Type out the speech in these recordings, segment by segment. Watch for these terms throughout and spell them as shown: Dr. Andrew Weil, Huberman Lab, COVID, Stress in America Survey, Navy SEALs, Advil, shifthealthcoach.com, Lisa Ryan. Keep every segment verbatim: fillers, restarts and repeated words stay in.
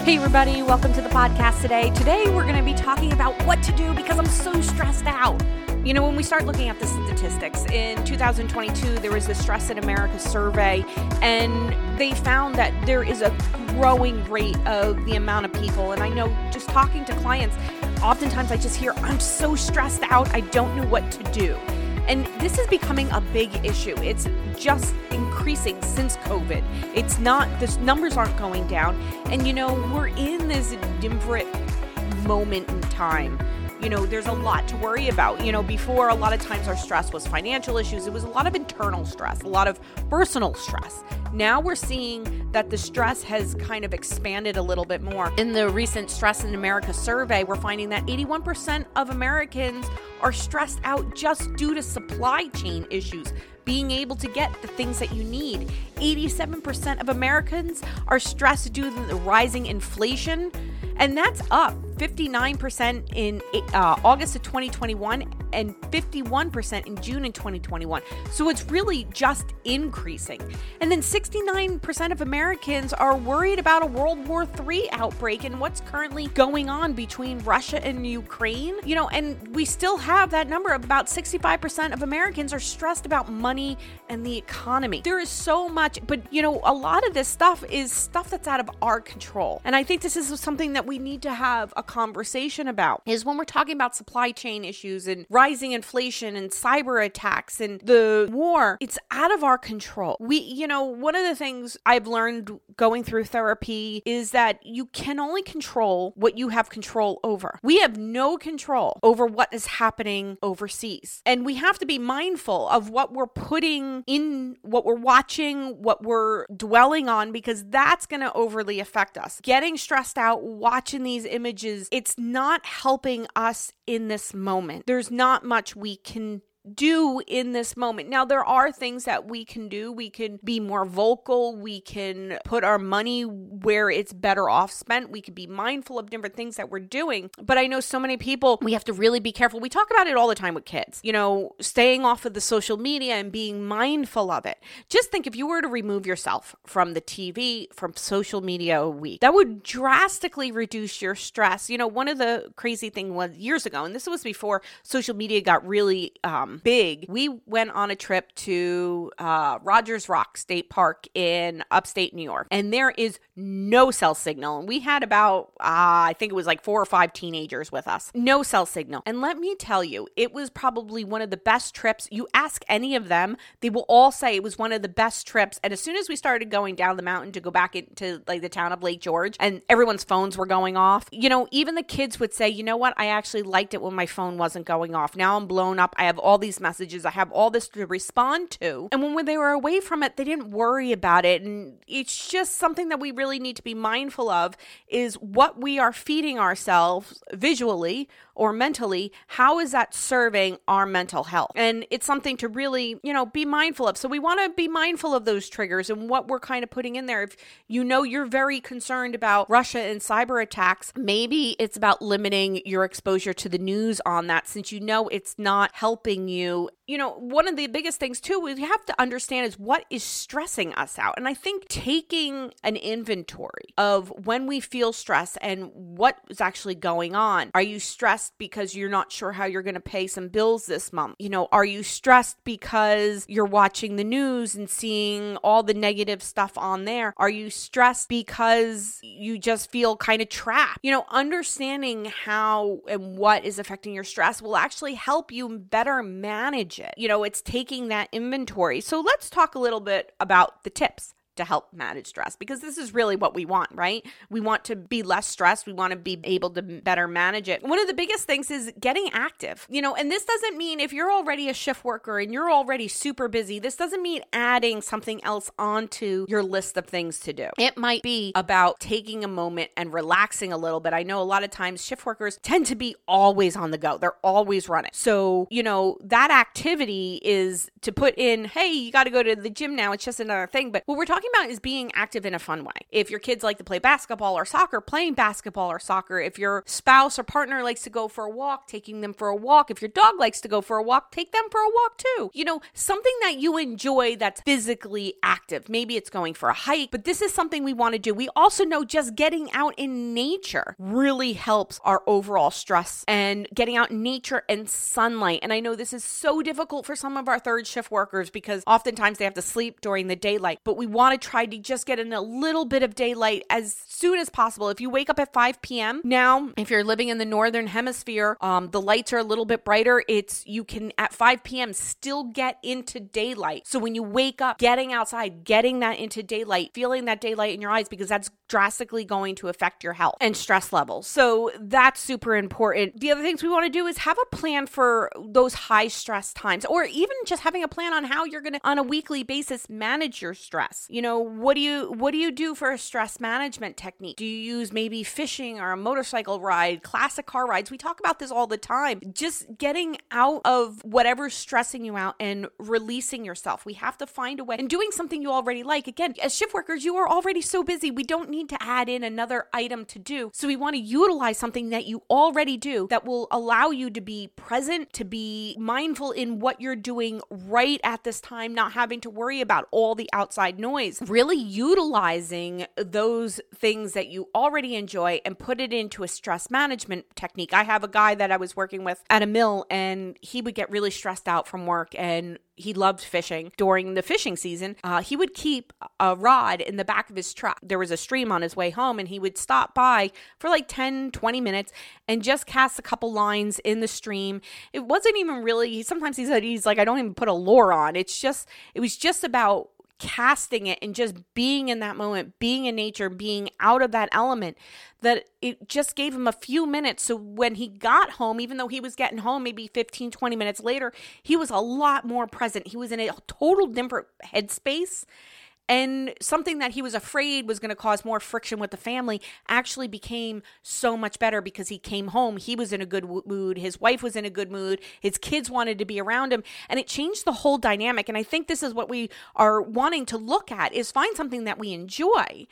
Hey everybody, welcome to the podcast today. Today we're going to be talking about what to do because I'm so stressed out. You know, when we start looking at the statistics, in two thousand twenty-two there was the Stress in America Survey, and they found that there is a growing rate of the amount of people, and I know just talking to clients, oftentimes I just hear, I'm so stressed out, I don't know what to do. And this is becoming a big issue. It's just increasing since COVID. It's not, the numbers aren't going down. And you know, we're in this different moment in time. You know, there's a lot to worry about. You know, before, a lot of times our stress was financial issues. It was a lot of internal stress, a lot of personal stress. Now we're seeing that the stress has kind of expanded a little bit more. In the recent Stress in America survey, we're finding that eighty-one percent of Americans are stressed out just due to supply chain issues, being able to get the things that you need. eighty-seven percent of Americans are stressed due to the rising inflation, and that's up fifty-nine percent in uh, August of twenty twenty-one and fifty-one percent in June in twenty twenty-one. So it's really just increasing. And then sixty-nine percent of Americans are worried about a World War Three outbreak and what's currently going on between Russia and Ukraine. You know, and we still have that number of about sixty-five percent of Americans are stressed about money and the economy. There is so much, but you know, a lot of this stuff is stuff that's out of our control. And I think this is something that we need to have a conversation about, is when we're talking about supply chain issues and rising inflation and cyber attacks and the war, it's out of our control. We, you know, one of the things I've learned going through therapy is that you can only control what you have control over. We have no control over what is happening overseas. And we have to be mindful of what we're putting in, what we're watching, what we're dwelling on, because that's going to overly affect us. Getting stressed out, watching these images, it's not helping us in this moment. There's not much we can do in this moment. Now, there are things that we can do. We can be more vocal. We can put our money where it's better off spent. We can be mindful of different things that we're doing. But I know so many people, we have to really be careful. We talk about it all the time with kids, you know, staying off of the social media and being mindful of it. Just think, if you were to remove yourself from the T V, from social media a week, that would drastically reduce your stress. You know, one of the crazy things was years ago, and this was before social media got really, um, big. We went on a trip to uh, Rogers Rock State Park in upstate New York, and there is no cell signal. And we had about, uh, I think it was like four or five teenagers with us. No cell signal. And let me tell you, it was probably one of the best trips. You ask any of them, they will all say it was one of the best trips. And as soon as we started going down the mountain to go back into like the town of Lake George, and everyone's phones were going off, you know, even the kids would say, you know what, I actually liked it when my phone wasn't going off. Now I'm blown up. I have all these messages. I have all this to respond to. And when they were away from it, they didn't worry about it. And it's just something that we really need to be mindful of, is what we are feeding ourselves visually or mentally. How is that serving our mental health? And it's something to really, you know, be mindful of. So we want to be mindful of those triggers and what we're kind of putting in there. If you know you're very concerned about Russia and cyber attacks, maybe it's about limiting your exposure to the news on that, since you know it's not helping you. You know, one of the biggest things too we have to understand is what is stressing us out. And I think taking an inventory of when we feel stress and what is actually going on. Are you stressed because you're not sure how you're going to pay some bills this month? You know, are you stressed because you're watching the news and seeing all the negative stuff on there? Are you stressed because you just feel kind of trapped? You know, understanding how and what is affecting your stress will actually help you better manage it. You know, it's taking that inventory. So let's talk a little bit about the tips to help manage stress, because this is really what we want, right? We want to be less stressed. We want to be able to better manage it. One of the biggest things is getting active, you know, and this doesn't mean if you're already a shift worker and you're already super busy, this doesn't mean adding something else onto your list of things to do. It might be about taking a moment and relaxing a little bit. I know a lot of times shift workers tend to be always on the go. They're always running. So, you know, that activity is to put in, hey, you got to go to the gym now. It's just another thing. But what we're talking talking about is being active in a fun way. If your kids like to play basketball or soccer, playing basketball or soccer. If your spouse or partner likes to go for a walk, taking them for a walk. If your dog likes to go for a walk, take them for a walk too. You know, something that you enjoy that's physically active. Maybe it's going for a hike, but this is something we want to do. We also know just getting out in nature really helps our overall stress, and getting out in nature and sunlight. And I know this is so difficult for some of our third shift workers because oftentimes they have to sleep during the daylight, but we want to try to just get in a little bit of daylight as soon as possible. If you wake up at five p.m. now, if you're living in the northern hemisphere, um, the lights are a little bit brighter. It's you can at five p.m. still get into daylight. So when you wake up, getting outside, getting that into daylight, feeling that daylight in your eyes, because that's drastically going to affect your health and stress levels. So that's super important. The other things we want to do is have a plan for those high stress times, or even just having a plan on how you're going to, on a weekly basis, manage your stress. You know, what do you what do you do for a stress management technique? Do you use maybe fishing or a motorcycle ride, classic car rides? We talk about this all the time. Just getting out of whatever's stressing you out and releasing yourself. We have to find a way, and doing something you already like. Again, as shift workers, you are already so busy. We don't need to add in another item to do. So we want to utilize something that you already do that will allow you to be present, to be mindful in what you're doing right at this time, not having to worry about all the outside noise. Really utilizing those things that you already enjoy and put it into a stress management technique. I have a guy that I was working with at a mill, and he would get really stressed out from work, and he loved fishing. During the fishing season, uh, he would keep a rod in the back of his truck. There was a stream on his way home, and he would stop by for like ten, twenty minutes and just cast a couple lines in the stream. It wasn't even really, sometimes he said, he's like, I don't even put a lure on. It's just, it was just about casting it and just being in that moment, being in nature, being out of that element, that it just gave him a few minutes. So when he got home, even though he was getting home maybe fifteen, twenty minutes later, he was a lot more present. He was in a total different headspace. And something that he was afraid was going to cause more friction with the family actually became so much better, because he came home, he was in a good mood, his wife was in a good mood, his kids wanted to be around him, and it changed the whole dynamic. And I think this is what we are wanting to look at, is find something that we enjoy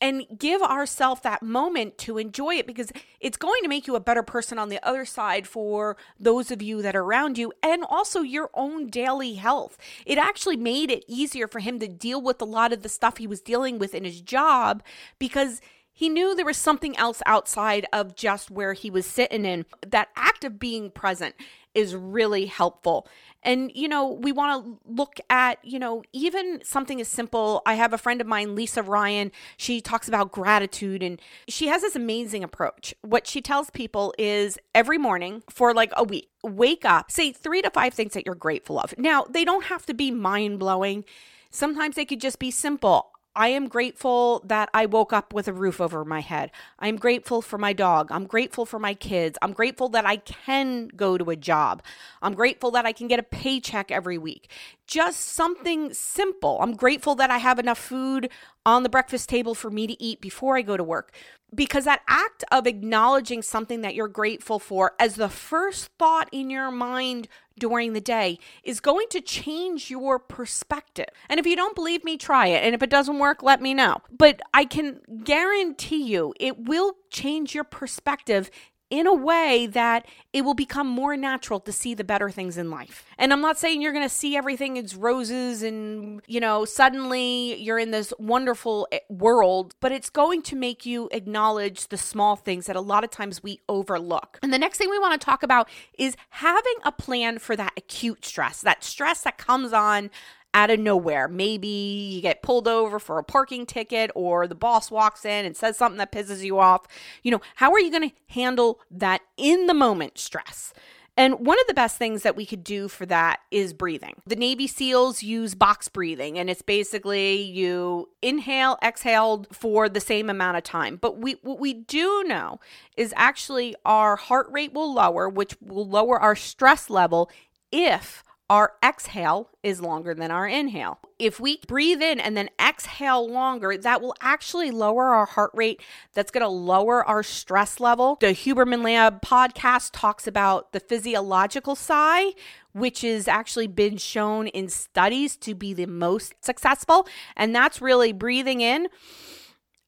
and give ourselves that moment to enjoy it, because it's going to make you a better person on the other side for those of you that are around you, and also your own daily health. It actually made it easier for him to deal with a lot of the stuff he was dealing with in his job, because he knew there was something else outside of just where he was sitting in. That act of being present is really helpful. And, you know, we want to look at, you know, even something as simple. I have a friend of mine, Lisa Ryan. She talks about gratitude, and she has this amazing approach. What she tells people is every morning for like a week, wake up, say three to five things that you're grateful of. Now, they don't have to be mind-blowing. Sometimes they could just be simple. I am grateful that I woke up with a roof over my head. I'm grateful for my dog. I'm grateful for my kids. I'm grateful that I can go to a job. I'm grateful that I can get a paycheck every week. Just something simple. I'm grateful that I have enough food on the breakfast table for me to eat before I go to work. Because that act of acknowledging something that you're grateful for as the first thought in your mind during the day is going to change your perspective. And if you don't believe me, try it. And if it doesn't work, let me know. But I can guarantee you it will change your perspective in a way that it will become more natural to see the better things in life. And I'm not saying you're going to see everything as roses and, you know, suddenly you're in this wonderful world, but it's going to make you acknowledge the small things that a lot of times we overlook. And the next thing we want to talk about is having a plan for that acute stress, that stress that comes on out of nowhere. Maybe you get pulled over for a parking ticket, or the boss walks in and says something that pisses you off. You know, how are you going to handle that in the moment stress? And one of the best things that we could do for that is breathing. The Navy SEALs use box breathing, and it's basically you inhale, exhale for the same amount of time. But we what we do know is actually our heart rate will lower, which will lower our stress level if our exhale is longer than our inhale. If we breathe in and then exhale longer, that will actually lower our heart rate. That's going to lower our stress level. The Huberman Lab podcast talks about the physiological sigh, which has actually been shown in studies to be the most successful. And that's really breathing in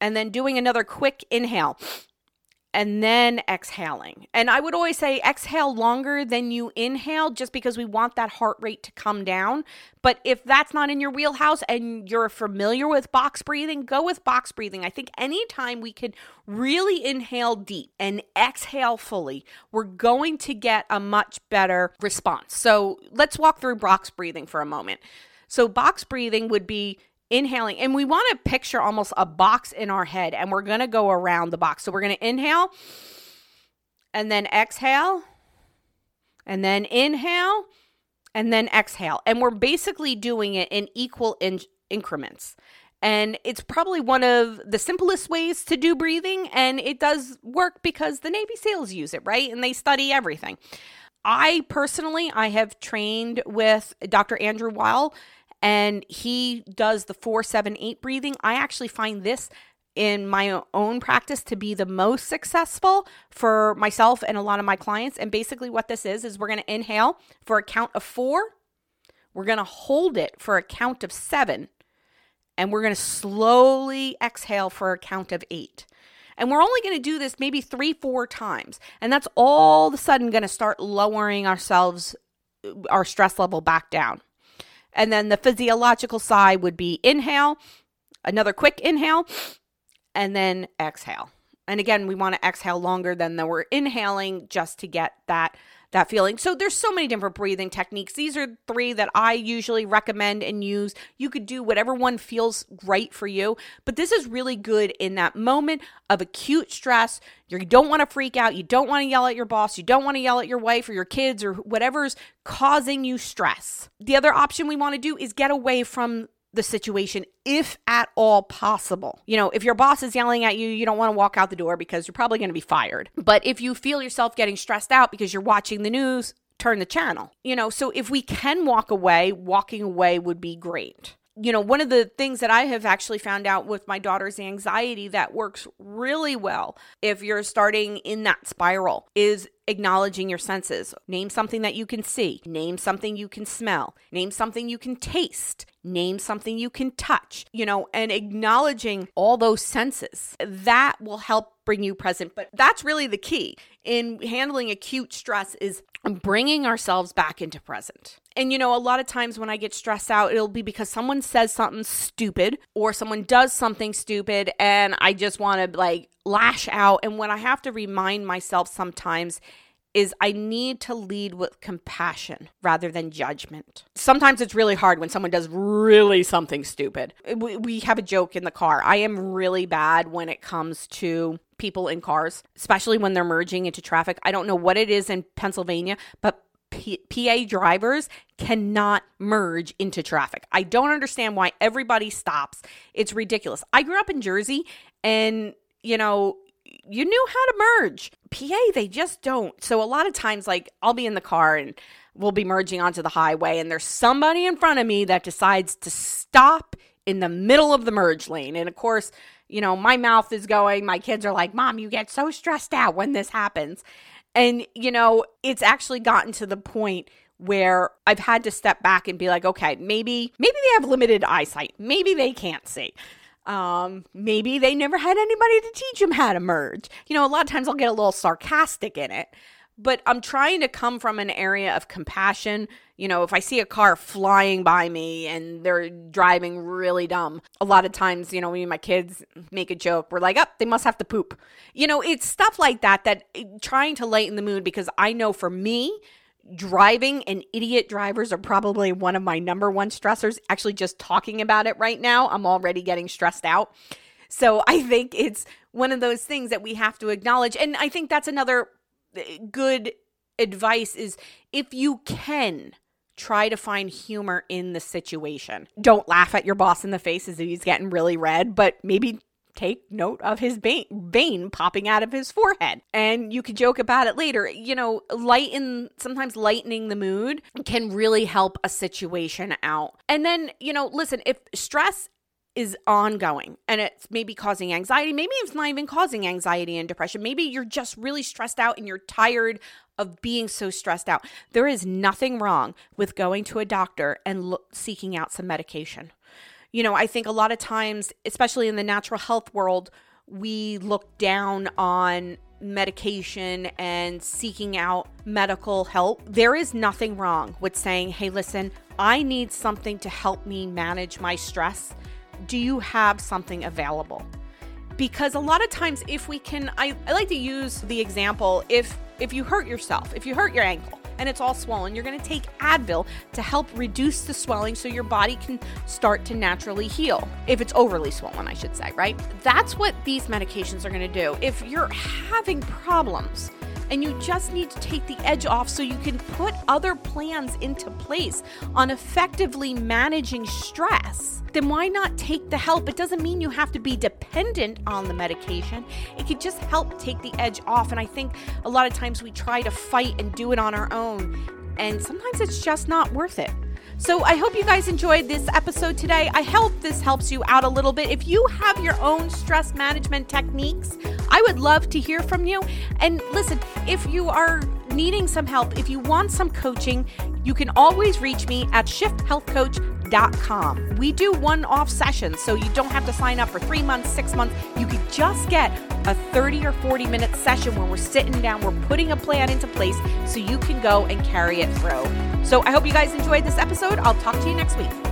and then doing another quick inhale and then exhaling. And I would always say exhale longer than you inhale just because we want that heart rate to come down. But if that's not in your wheelhouse and you're familiar with box breathing, go with box breathing. I think anytime we can really inhale deep and exhale fully, we're going to get a much better response. So let's walk through box breathing for a moment. So box breathing would be inhaling, and we want to picture almost a box in our head, and we're going to go around the box. So we're going to inhale and then exhale and then inhale and then exhale. And we're basically doing it in equal in- increments. And it's probably one of the simplest ways to do breathing, and it does work because the Navy SEALs use it, right? And they study everything. I personally, I have trained with Doctor Andrew Weil, and he does the four, seven, eight breathing. I actually find this in my own practice to be the most successful for myself and a lot of my clients. And basically what this is, is we're going to inhale for a count of four. We're going to hold it for a count of seven. And we're going to slowly exhale for a count of eight. And we're only going to do this maybe three, four times. And that's all of a sudden going to start lowering ourselves, our stress level back down. And then the physiological sigh would be inhale, another quick inhale, and then exhale. And again, we want to exhale longer than we're inhaling just to get that, that feeling. So there's so many different breathing techniques. These are three that I usually recommend and use. You could do whatever one feels right for you, but this is really good in that moment of acute stress. You don't want to freak out. You don't want to yell at your boss. You don't want to yell at your wife or your kids or whatever's causing you stress. The other option we want to do is get away from the situation if at all possible. You know, if your boss is yelling at you, you don't want to walk out the door because you're probably going to be fired. But if you feel yourself getting stressed out because you're watching the news, turn the channel. You know, so if we can walk away, walking away would be great. You know, one of the things that I have actually found out with my daughter's anxiety that works really well if you're starting in that spiral is acknowledging your senses. Name something that you can see. Name something you can smell. Name something you can taste. Name something you can touch. You know, and acknowledging all those senses. That will help bring you present. But that's really the key in handling acute stress is bringing ourselves back into present. And you know, a lot of times when I get stressed out, it'll be because someone says something stupid or someone does something stupid and I just want to like lash out. And what I have to remind myself sometimes is I need to lead with compassion rather than judgment. Sometimes it's really hard when someone does really something stupid. We, we have a joke in the car. I am really bad when it comes to people in cars, especially when they're merging into traffic. I don't know what it is in Pennsylvania, but P- PA drivers cannot merge into traffic. I don't understand why everybody stops. It's ridiculous. I grew up in Jersey and, you know, you knew how to merge. P A, they just don't. So a lot of times, like, I'll be in the car and we'll be merging onto the highway and there's somebody in front of me that decides to stop in the middle of the merge lane. And of course, you know, my mouth is going, my kids are like, Mom, you get so stressed out when this happens. And, you know, it's actually gotten to the point where I've had to step back and be like, okay, maybe, maybe they have limited eyesight. Maybe they can't see. Um, maybe they never had anybody to teach them how to merge. You know, a lot of times I'll get a little sarcastic in it, but I'm trying to come from an area of compassion. You know, if I see a car flying by me and they're driving really dumb, a lot of times, you know, me and my kids make a joke. We're like, oh, they must have to poop. You know, it's stuff like that, that trying to lighten the mood, because I know for me, driving and idiot drivers are probably one of my number one stressors. Actually, just talking about it right now, I'm already getting stressed out. So I think it's one of those things that we have to acknowledge. And I think that's another good advice is if you can, try to find humor in the situation. Don't laugh at your boss in the face as if he's getting really red, but maybe take note of his vein popping out of his forehead. And you could joke about it later. You know, lighten, sometimes lightening the mood can really help a situation out. And then, you know, listen, if stress is ongoing and it's maybe causing anxiety, maybe it's not even causing anxiety and depression. Maybe you're just really stressed out and you're tired of being so stressed out. There is nothing wrong with going to a doctor and lo- seeking out some medication. You know, I think a lot of times, especially in the natural health world, we look down on medication and seeking out medical help. There is nothing wrong with saying, hey, listen, I need something to help me manage my stress. Do you have something available? Because a lot of times if we can, I, I like to use the example, if if you hurt yourself, if you hurt your ankle and it's all swollen, you're going to take Advil to help reduce the swelling so your body can start to naturally heal. If it's overly swollen, I should say, right? That's what these medications are going to do. If you're having problems and you just need to take the edge off so you can put other plans into place on effectively managing stress, then why not take the help? It doesn't mean you have to be dependent on the medication. It could just help take the edge off. And I think a lot of times we try to fight and do it on our own, and sometimes it's just not worth it. So I hope you guys enjoyed this episode today. I hope this helps you out a little bit. If you have your own stress management techniques, I would love to hear from you. And listen, if you are needing some help, if you want some coaching, you can always reach me at shift health coach dot com. We do one-off sessions, so you don't have to sign up for three months, six months. You could just get a thirty or forty minute session where we're sitting down, we're putting a plan into place so you can go and carry it through. So I hope you guys enjoyed this episode. I'll talk to you next week.